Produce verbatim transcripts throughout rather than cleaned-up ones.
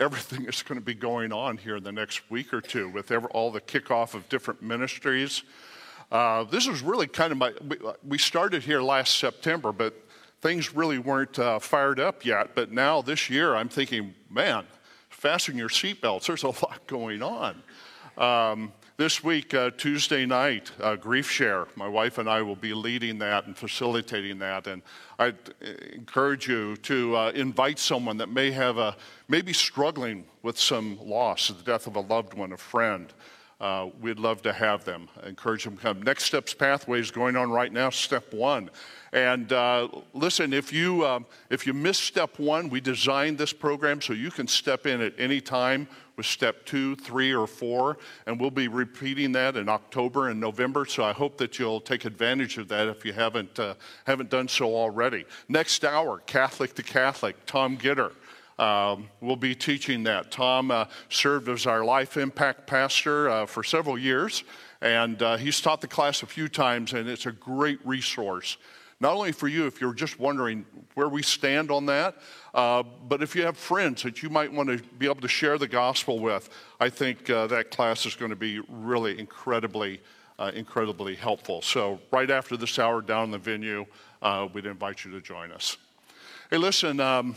everything that's going to be going on here in the next week or two with ever, all the kickoff of different ministries. Uh, this is really kind of my, we, we started here last September, but things really weren't uh, fired up yet. But now this year I'm thinking, man, fasten your seatbelts. There's a lot going on. Um, this week, uh, Tuesday night, uh, Grief Share. My wife and I will be leading that and facilitating that. And I encourage you to uh, invite someone that may have a, maybe struggling with some loss, the death of a loved one, a friend. Uh, we'd love to have them. I encourage them to come. Next Steps Pathways going on right now, step one. And uh, listen, if you um, if you miss step one, we designed this program so you can step in at any time with step two, three, or four. And we'll be repeating that in October and November. So I hope that you'll take advantage of that if you haven't uh, haven't done so already. Next hour, Catholic to Catholic, Tom Gitter. Um, we'll be teaching that. Tom uh, served as our Life Impact Pastor uh, for several years, and uh, he's taught the class a few times, and it's a great resource, not only for you if you're just wondering where we stand on that, uh, but if you have friends that you might want to be able to share the gospel with. I think uh, that class is going to be really incredibly, uh, incredibly helpful. So right after this hour down in the venue, uh, we'd invite you to join us. Hey, listen. Um,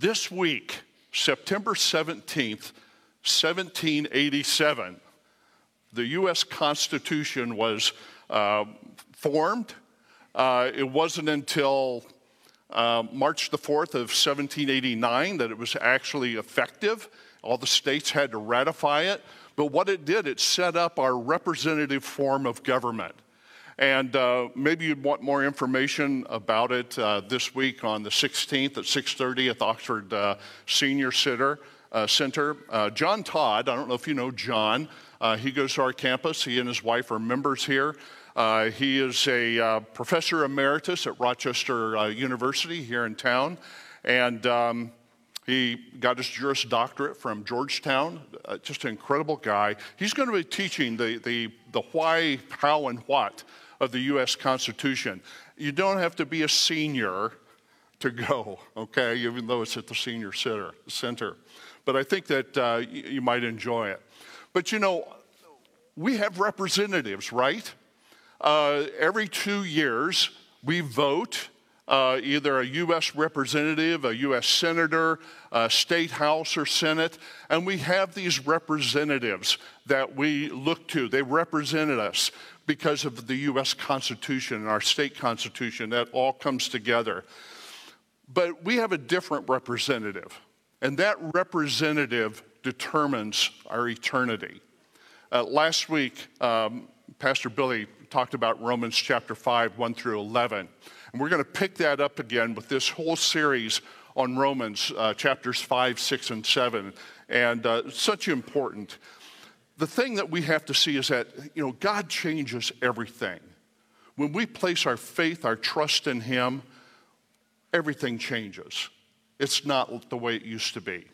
This week, September seventeenth, seventeen eighty-seven, the U S Constitution was uh, formed. Uh, it wasn't until uh, March the fourth of seventeen eighty-nine that it was actually effective. All the states had to ratify it. But what it did, it set up our representative form of government. And uh, maybe you'd want more information about it uh, this week on the sixteenth at six thirty at the Oxford uh, Senior Center. Uh, Center. Uh, John Todd, I don't know if you know John, uh, he goes to our campus. He and his wife are members here. Uh, he is a uh, professor emeritus at Rochester uh, University here in town. And um, he got his Juris Doctorate from Georgetown, uh, just an incredible guy. He's going to be teaching the, the, the why, how, and what of the U S Constitution. You don't have to be a senior to go, okay, even though it's at the senior center. center. But I think that uh, you might enjoy it. But, you know, we have representatives, right? Uh, every two years, we vote uh, either a U S representative, a U S senator, a state house or senate, and we have these representatives that we look to. They represented us. Because of the U S Constitution and our state constitution, that all comes together. But we have a different representative, and that representative determines our eternity. Uh, last week, um, Pastor Billy talked about Romans chapter five, one through eleven. And we're going to pick that up again with this whole series on Romans uh, chapters five, six, and seven. And uh, such important. The thing that we have to see is that, you know, God changes everything. When we place our faith, our trust in Him, everything changes. It's not the way it used to be.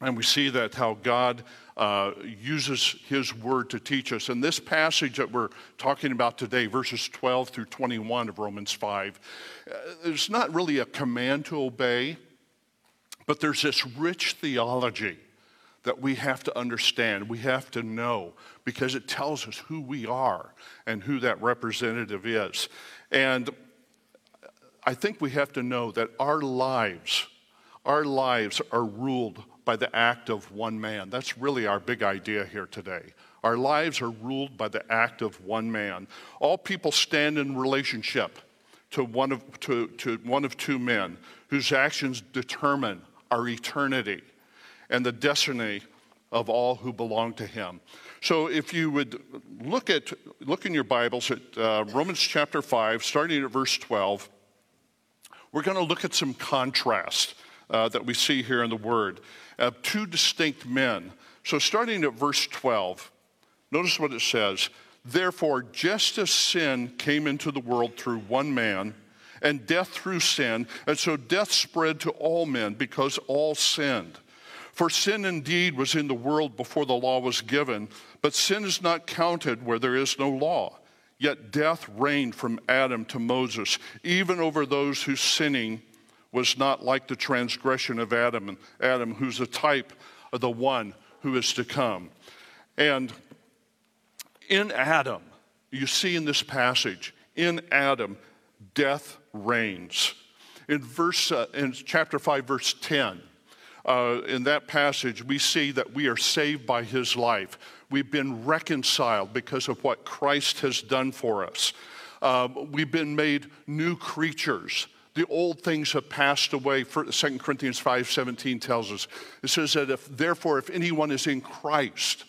And we see that how God uh, uses His Word to teach us. And this passage that we're talking about today, verses twelve through twenty-one of Romans five, it's not really a command to obey, but there's this rich theology that we have to understand, we have to know, because it tells us who we are and who that representative is. And I think we have to know that our lives, our lives are ruled by the act of one man. That's really our big idea here today. Our lives are ruled by the act of one man. All people stand in relationship to one of, to, to one of two men whose actions determine our eternity and the destiny of all who belong to Him. So if you would look at look in your Bibles at uh, Romans chapter five, starting at verse twelve, we're going to look at some contrast uh, that we see here in the Word, of uh, two distinct men. So starting at verse twelve, notice what it says. Therefore, just as sin came into the world through one man, and death through sin, and so death spread to all men because all sinned. For sin indeed was in the world before the law was given, but sin is not counted where there is no law. Yet death reigned from Adam to Moses, even over those whose sinning was not like the transgression of Adam, Adam who's a type of the one who is to come. And in Adam, you see in this passage, in Adam, death reigns. In verse, uh, in chapter five, verse ten, uh, in that passage, we see that we are saved by his life. We've been reconciled because of what Christ has done for us. Um, we've been made new creatures. The old things have passed away. Second Corinthians five seventeen tells us. It says that if, therefore, if anyone is in Christ,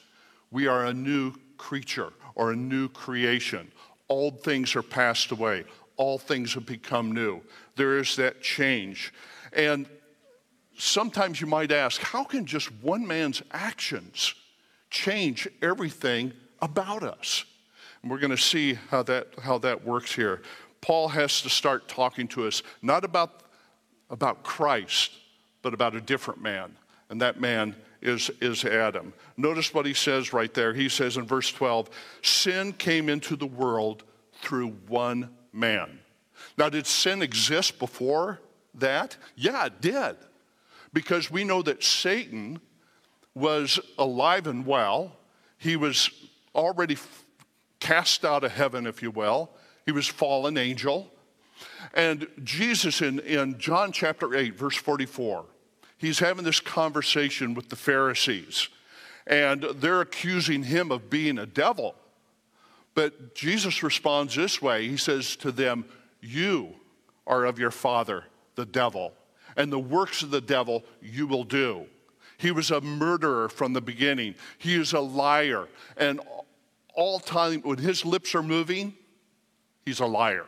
we are a new creature or a new creation. Old things are passed away. All things have become new. There is that change. And sometimes you might ask, how can just one man's actions change everything about us? And we're going to see how that, how that works here. Paul has to start talking to us, not about, about Christ, but about a different man. And that man is, is Adam. Notice what he says right there. He says in verse twelve, sin came into the world through one man. Now, did sin exist before that? Yeah, it did. Because we know that Satan was alive and well. He was already cast out of heaven, if you will. He was a fallen angel. And Jesus in, in John chapter eight, verse forty-four, he's having this conversation with the Pharisees. And they're accusing him of being a devil. But Jesus responds this way. He says to them, you are of your father, the devil, and the works of the devil you will do. He was a murderer from the beginning. He is a liar. And all time, when his lips are moving, he's a liar.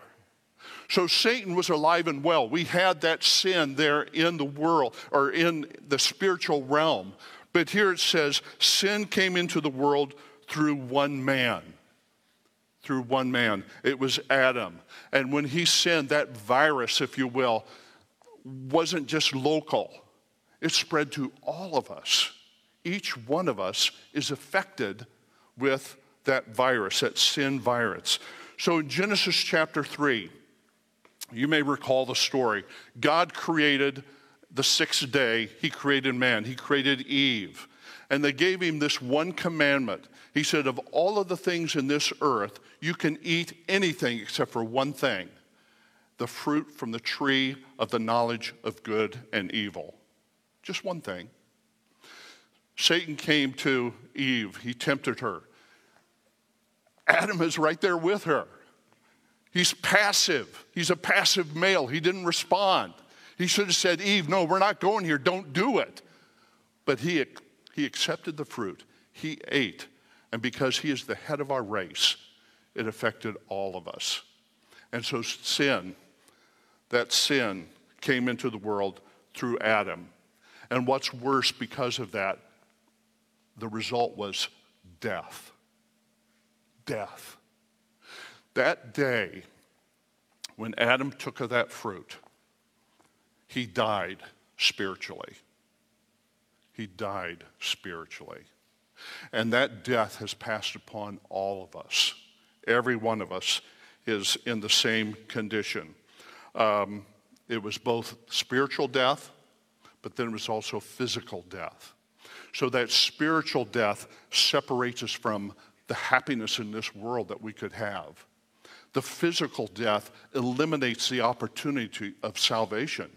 So Satan was alive and well. We had that sin there in the world, or in the spiritual realm. But here it says, sin came into the world through one man. Through one man. It was Adam. And when he sinned, that virus, if you will, wasn't just local. It spread to all of us. Each one of us is affected with that virus, that sin virus. So in Genesis chapter three, you may recall the story. God created the sixth day. He created man. He created Eve. And they gave him this one commandment. He said, of all of the things in this earth, you can eat anything except for one thing, the fruit from the tree of the knowledge of good and evil. Just one thing. Satan came to Eve. He tempted her. Adam is right there with her. He's passive. He's a passive male. He didn't respond. He should have said, Eve, no, we're not going here. Don't do it. But he, he accepted the fruit. He ate. And because he is the head of our race, it affected all of us. And so sin, that sin came into the world through Adam. And what's worse because of that, the result was death. Death. That day when Adam took of that fruit, he died spiritually. He died spiritually. And that death has passed upon all of us. Every one of us is in the same condition. Um, it was both spiritual death, but then it was also physical death. So that spiritual death separates us from the happiness in this world that we could have. The physical death eliminates the opportunity of salvation.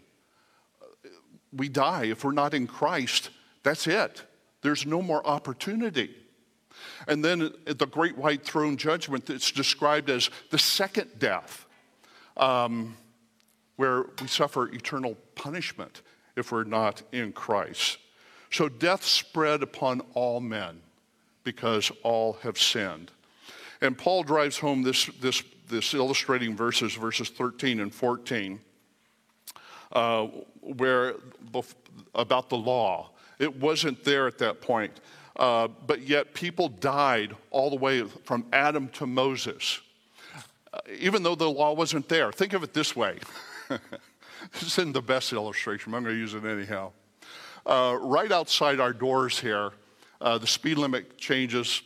We die if we're not in Christ. That's it. There's no more opportunity. And then at the great white throne judgment, it's described as the second death, um, where we suffer eternal punishment if we're not in Christ. So death spread upon all men because all have sinned. And Paul drives home this, this, this illustrating verses, verses thirteen and fourteen. uh, where about the law. It wasn't there at that point. Uh, but yet people died all the way from Adam to Moses, uh, even though the law wasn't there. Think of it this way. This isn't the best illustration, but I'm going to use it anyhow. Uh, right outside our doors here, uh, the speed limit changes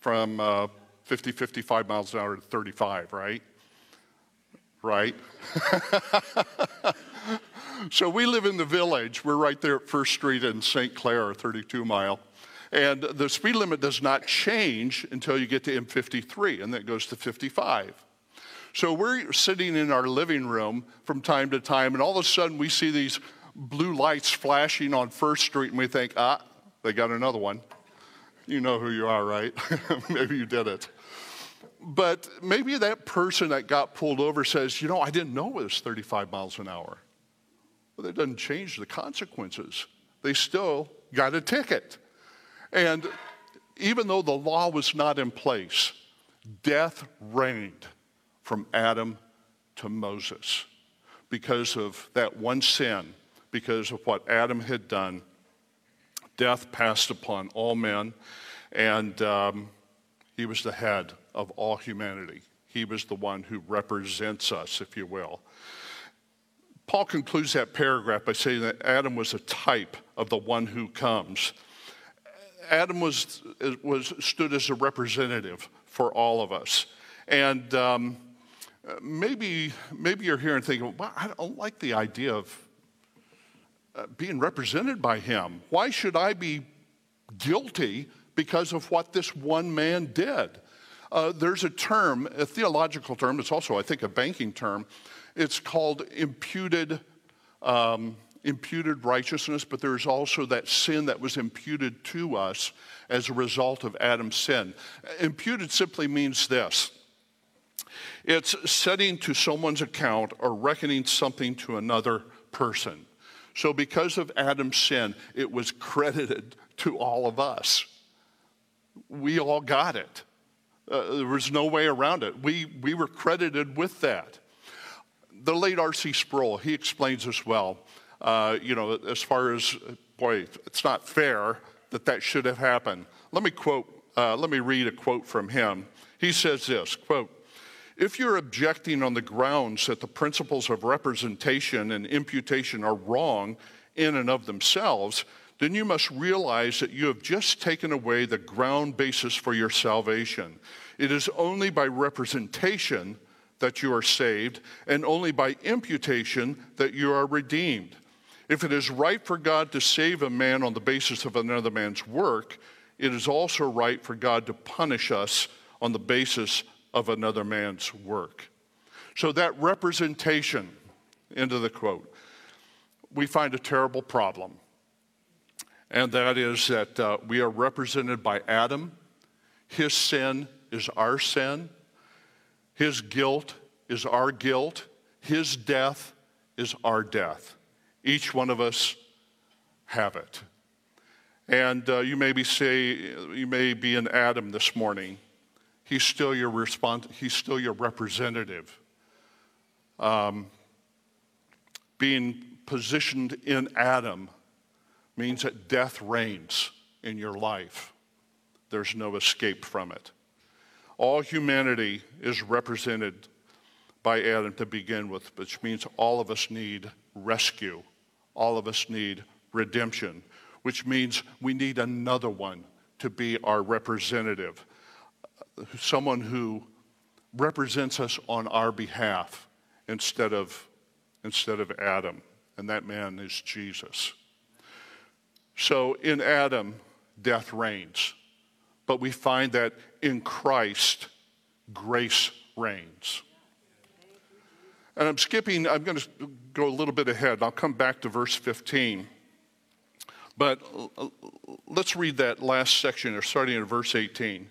from uh, fifty, fifty-five miles an hour to thirty-five, right? Right? So we live in the village. We're right there at First Street in Saint Clair, thirty-two mile. And the speed limit does not change until you get to M fifty-three, and then it goes to fifty-five. So we're sitting in our living room from time to time, and all of a sudden we see these blue lights flashing on First Street, and we think, ah, they got another one. You know who you are, right? Maybe you did it. But maybe that person that got pulled over says, you know, I didn't know it was thirty-five miles an hour. Well, that doesn't change the consequences. They still got a ticket. And even though the law was not in place, death reigned from Adam to Moses because of that one sin, because of what Adam had done. Death passed upon all men, and um, he was the head of all humanity. He was the one who represents us, if you will. Paul concludes that paragraph by saying that Adam was a type of the one who comes. Adam was was stood as a representative for all of us. And um, maybe maybe you're here and thinking, well, I don't like the idea of uh, being represented by him. Why should I be guilty because of what this one man did? Uh, there's a term, a theological term. It's also, I think, a banking term. It's called imputed um imputed righteousness, but there's also that sin that was imputed to us as a result of Adam's sin. Imputed simply means this. It's setting to someone's account or reckoning something to another person. So because of Adam's sin, it was credited to all of us. We all got it. Uh, there was no way around it. We, we were credited with that. The late R C Sproul, he explains this well. Uh, you know, as far as, boy, it's not fair that that should have happened. Let me quote, uh, let me read a quote from him. He says this, quote, "If you're objecting on the grounds that the principles of representation and imputation are wrong in and of themselves, then you must realize that you have just taken away the ground basis for your salvation. It is only by representation that you are saved, and only by imputation that you are redeemed. If it is right for God to save a man on the basis of another man's work, it is also right for God to punish us on the basis of another man's work." So that representation, end of the quote, we find a terrible problem. And that is that uh, we are represented by Adam. His sin is our sin. His guilt is our guilt. His death is our death. Each one of us have it. And uh, you may be say you may be in Adam this morning. He's still your respons- He's still your representative. Um, being positioned in Adam means that death reigns in your life. There's no escape from it. All humanity is represented by Adam to begin with, which means all of us need rescue. All of us need redemption, which means we need another one to be our representative, someone who represents us on our behalf instead of, instead of Adam, and that man is Jesus. So in Adam, death reigns, but we find that in Christ, grace reigns. And I'm skipping, I'm going to go a little bit ahead. I'll come back to verse fifteen. But let's read that last section, or starting in verse eighteen.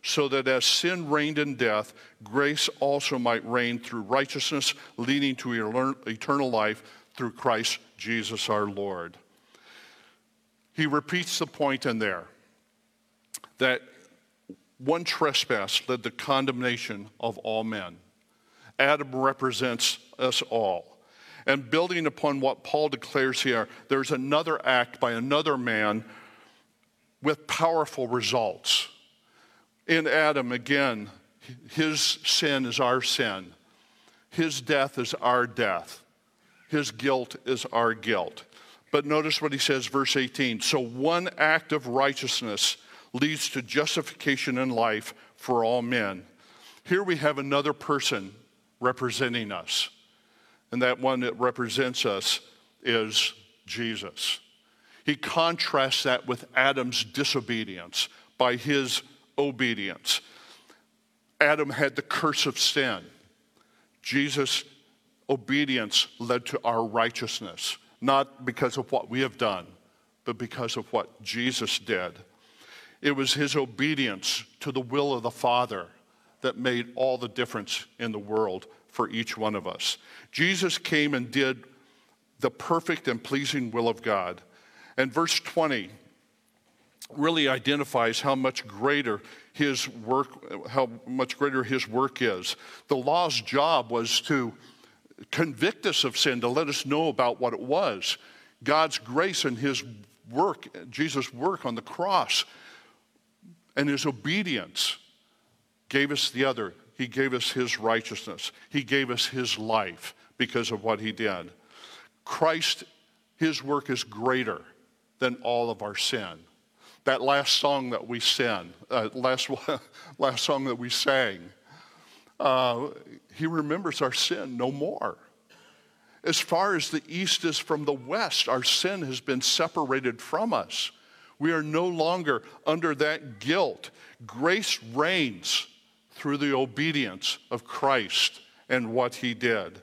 so that as sin reigned in death, grace also might reign through righteousness, leading to eternal life through Christ Jesus our Lord. He repeats the point in there that one trespass led to condemnation of all men. Adam represents us all. And building upon what Paul declares here, there's another act by another man with powerful results. In Adam, again, his sin is our sin. His death is our death. His guilt is our guilt. But notice what he says, verse eighteen. So one act of righteousness leads to justification and life for all men. Here we have another person representing us. And that one that represents us is Jesus. He contrasts that with Adam's disobedience by his obedience. Adam had the curse of sin. Jesus' obedience led to our righteousness, not because of what we have done, but because of what Jesus did. It was his obedience to the will of the Father that made all the difference in the world for each one of us. Jesus came and did the perfect and pleasing will of God. And verse twenty really identifies how much greater his work, how much greater his work is. The law's job was to convict us of sin, to let us know about what it was. God's grace and his work, Jesus' work on the cross and his obedience gave us the other. He gave us his righteousness. He gave us his life because of what he did. Christ, his work is greater than all of our sin. That last song that we sang, uh, last, last song that we sang, uh, he remembers our sin no more. As far as the east is from the west, our sin has been separated from us. We are no longer under that guilt. Grace reigns through the obedience of Christ and what he did.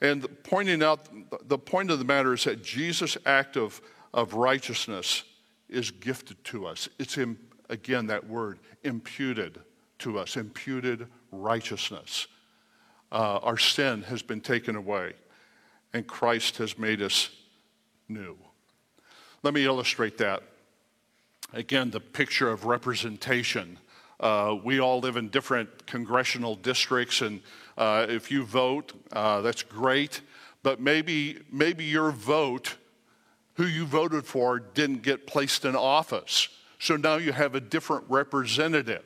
And pointing out, the point of the matter is that Jesus' act of, of righteousness is gifted to us. It's, in, again, that word, imputed to us, imputed righteousness. Uh, our sin has been taken away, and Christ has made us new. Let me illustrate that. Again, the picture of representation. Uh, we all live in different congressional districts, and uh, if you vote, uh, that's great. But maybe, maybe your vote, who you voted for, didn't get placed in office. So now you have a different representative,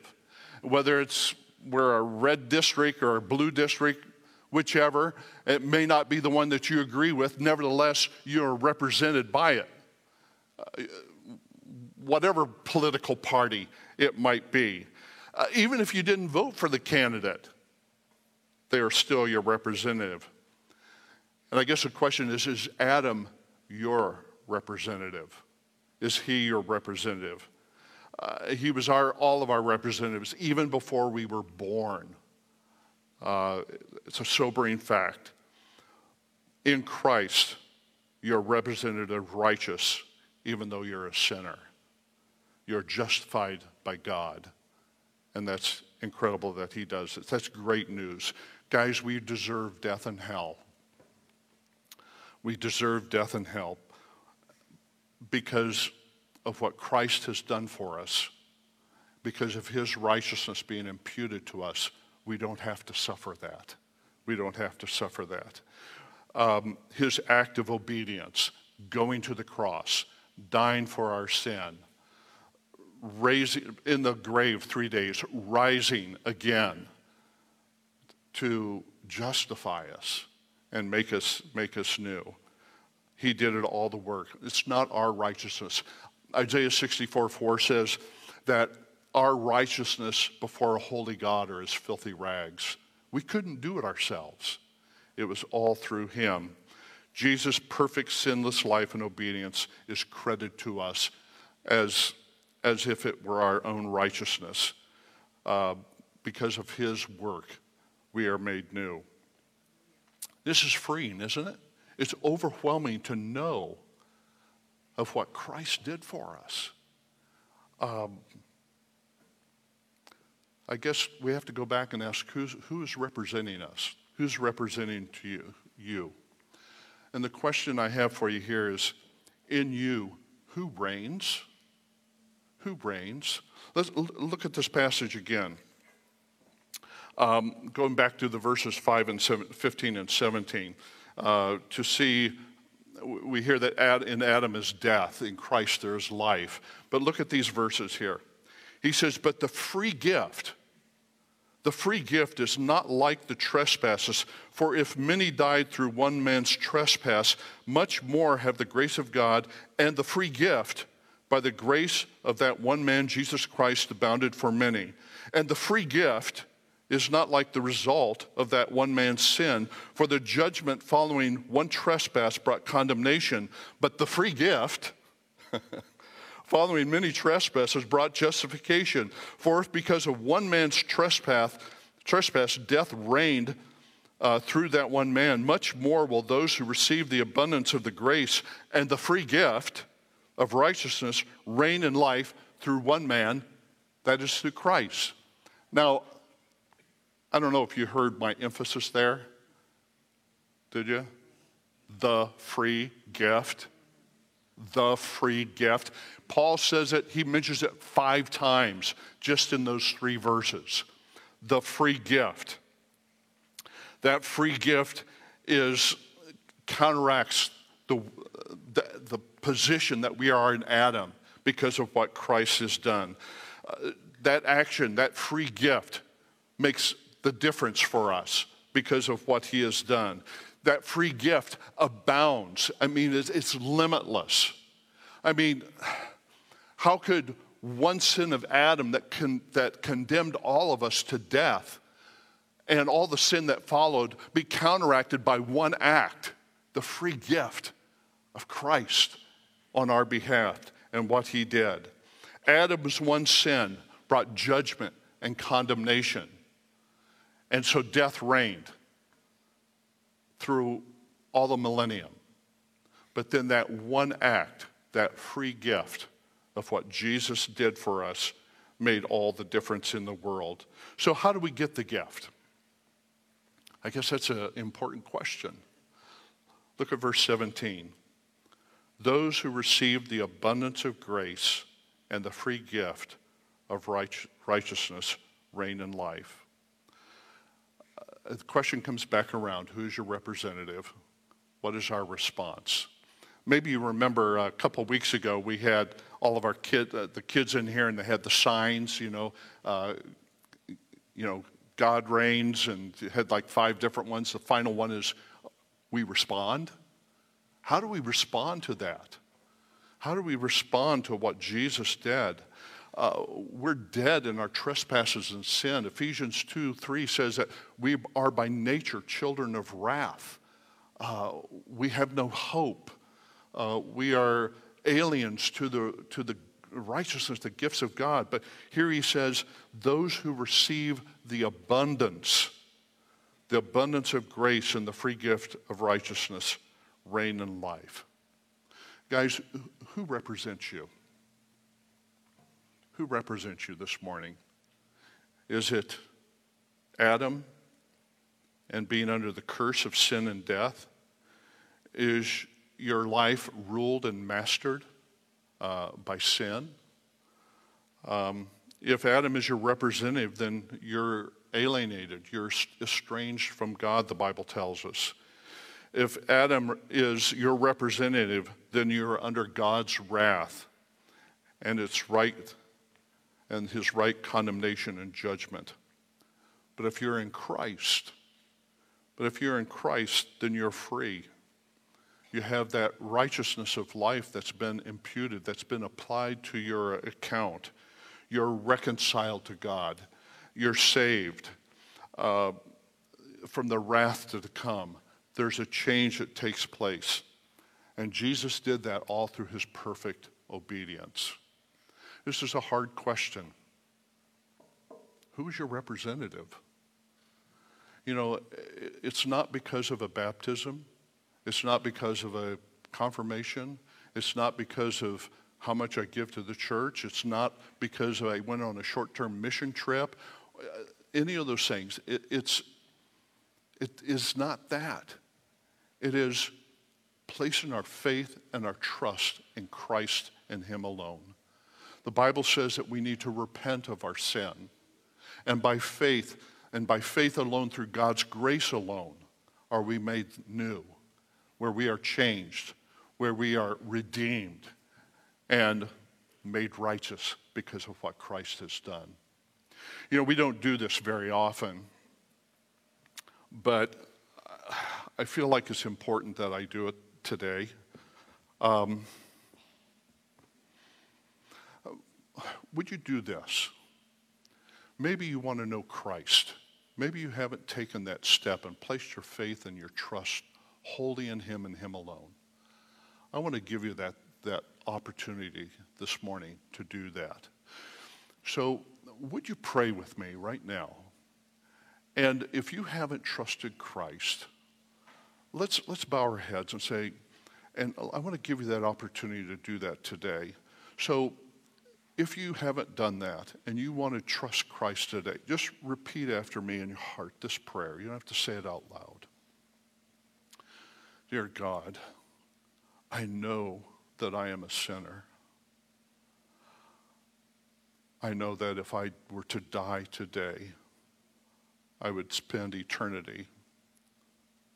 whether it's we're a red district or a blue district, whichever. It may not be the one that you agree with. Nevertheless, you're represented by it, uh, whatever political party it might be. Uh, even if you didn't vote for the candidate, they are still your representative. And I guess the question is, is Adam your representative? Is he your representative? Uh, he was our, all of our representatives, even before we were born. Uh, it's a sobering fact. In Christ, you're represented as righteous, even though you're a sinner. You're justified by God. And that's incredible that he does it. That's great news. Guys, we deserve death and hell. We deserve death and hell because of what Christ has done for us. Because of his righteousness being imputed to us, we don't have to suffer that. We don't have to suffer that. Um, his act of obedience, going to the cross, dying for our sin, raising in the grave three days, rising again to justify us and make us make us new. He did it all the work. It's not our righteousness. Isaiah sixty-four four says that our righteousness before a holy God are as filthy rags. We couldn't do it ourselves. It was all through him. Jesus' perfect sinless life and obedience is credited to us as, as if it were our own righteousness. Uh, because of his work, we are made new. This is freeing, isn't it? It's overwhelming to know of what Christ did for us. Um, I guess we have to go back and ask who's, who's representing us? Who's representing to you? You. And the question I have for you here is, in you, who reigns? Who reigns? Let's look at this passage again. Um, going back to the verses five and seven, fifteen and seventeen, uh, to see, we hear that Ad, in Adam is death, in Christ there is life. But look at these verses here. He says, but the free gift, the free gift is not like the trespasses, for if many died through one man's trespass, much more have the grace of God and the free gift by the grace of that one man, Jesus Christ, abounded for many. And the free gift is not like the result of that one man's sin, for the judgment following one trespass brought condemnation, but the free gift following many trespasses brought justification. For if because of one man's trespass, trespass death reigned uh, through that one man, much more will those who receive the abundance of the grace and the free gift of righteousness reign in life through one man, that is through Christ. Now, I don't know if you heard my emphasis there. Did you? The free gift. The free gift. Paul says it, he mentions it five times just in those three verses. The free gift. That free gift is counteracts the, the, the position that we are in Adam because of what Christ has done. Uh, that action, that free gift makes the difference for us because of what he has done. That free gift abounds. I mean, it's, it's limitless. I mean, how could one sin of Adam that con- that condemned all of us to death and all the sin that followed be counteracted by one act, the free gift of Christ on our behalf and what he did? Adam's one sin brought judgment and condemnation. And so death reigned through all the millennium. But then that one act, that free gift of what Jesus did for us, made all the difference in the world. So how do we get the gift? I guess that's an important question. Look at verse seventeen. Those who receive the abundance of grace and the free gift of right- righteousness reign in life. The question comes back around, who's your representative? What is our response? Maybe you remember a couple weeks ago we had all of our kids, uh, the kids in here, and they had the signs, you know, uh, you know, God reigns, and had like five different ones. The final one is, we respond. How do we respond to that? How do we respond to what Jesus did? Uh, we're dead in our trespasses and sin. Ephesians two three says that we are by nature children of wrath. Uh, we have no hope. Uh, we are aliens to the, to the righteousness, the gifts of God. But here he says, those who receive the abundance, the abundance of grace and the free gift of righteousness reign in life. Guys, who represents you? Who represents you this morning? Is it Adam and being under the curse of sin and death? Is your life ruled and mastered uh, by sin? Um, if Adam is your representative, then you're alienated. You're estranged from God, the Bible tells us. If Adam is your representative, then you're under God's wrath and it's right... and his right condemnation and judgment. But if you're in Christ, but if you're in Christ, then you're free. You have that righteousness of life that's been imputed, that's been applied to your account. You're reconciled to God. You're saved uh, from the wrath to come. There's a change that takes place. And Jesus did that all through his perfect obedience. This is a hard question. Who is your representative? You know, it's not because of a baptism. It's not because of a confirmation. It's not because of how much I give to the church. It's not because I went on a short-term mission trip. Any of those things. It, it's, it is not that. It is placing our faith and our trust in Christ and Him alone. The Bible says that we need to repent of our sin. And by faith, and by faith alone, through God's grace alone, are we made new, where we are changed, where we are redeemed and made righteous because of what Christ has done. You know, we don't do this very often, but I feel like it's important that I do it today. Um, would you do this? Maybe you want to know Christ. Maybe you haven't taken that step and placed your faith and your trust wholly in Him and Him alone. I want to give you that, that opportunity this morning to do that. So would you pray with me right now? And if you haven't trusted Christ, let's, let's bow our heads and say, and I want to give you that opportunity to do that today. So if you haven't done that and you want to trust Christ today, just repeat after me in your heart this prayer. You don't have to say it out loud. Dear God, I know that I am a sinner. I know that if I were to die today, I would spend eternity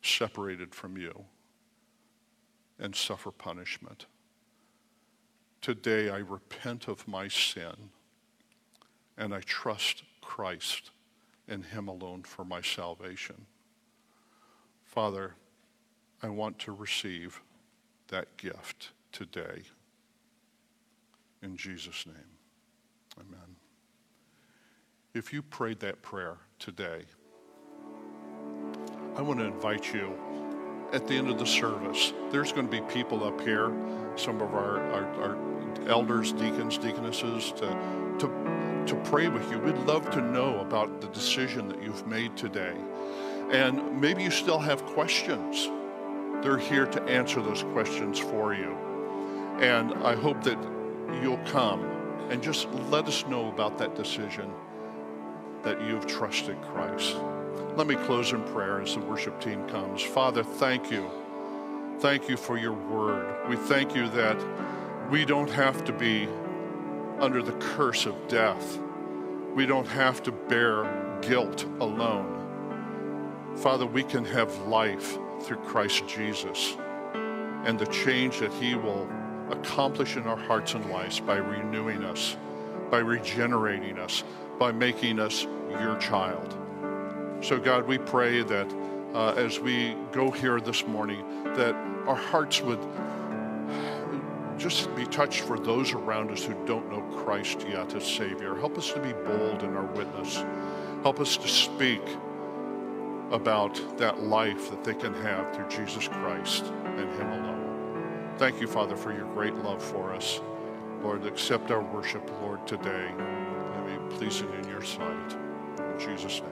separated from you and suffer punishment. Today, I repent of my sin, and I trust Christ and Him alone for my salvation. Father, I want to receive that gift today. In Jesus' name, amen. If you prayed that prayer today, I want to invite you. At the end of the service, there's going to be people up here, some of our, our, our elders, deacons, deaconesses, to, to, to pray with you. We'd love to know about the decision that you've made today. And maybe you still have questions. They're here to answer those questions for you. And I hope that you'll come and just let us know about that decision that you've trusted Christ. Let me close in prayer as the worship team comes. Father, thank you. Thank you for your word. We thank you that we don't have to be under the curse of death. We don't have to bear guilt alone. Father, we can have life through Christ Jesus and the change that He will accomplish in our hearts and lives by renewing us, by regenerating us, by making us your child. So, God, we pray that uh, as we go here this morning, that our hearts would just be touched for those around us who don't know Christ yet as Savior. Help us to be bold in our witness. Help us to speak about that life that they can have through Jesus Christ and Him alone. Thank you, Father, for your great love for us. Lord, accept our worship, Lord, today. May it be pleasing in your sight. In Jesus' name.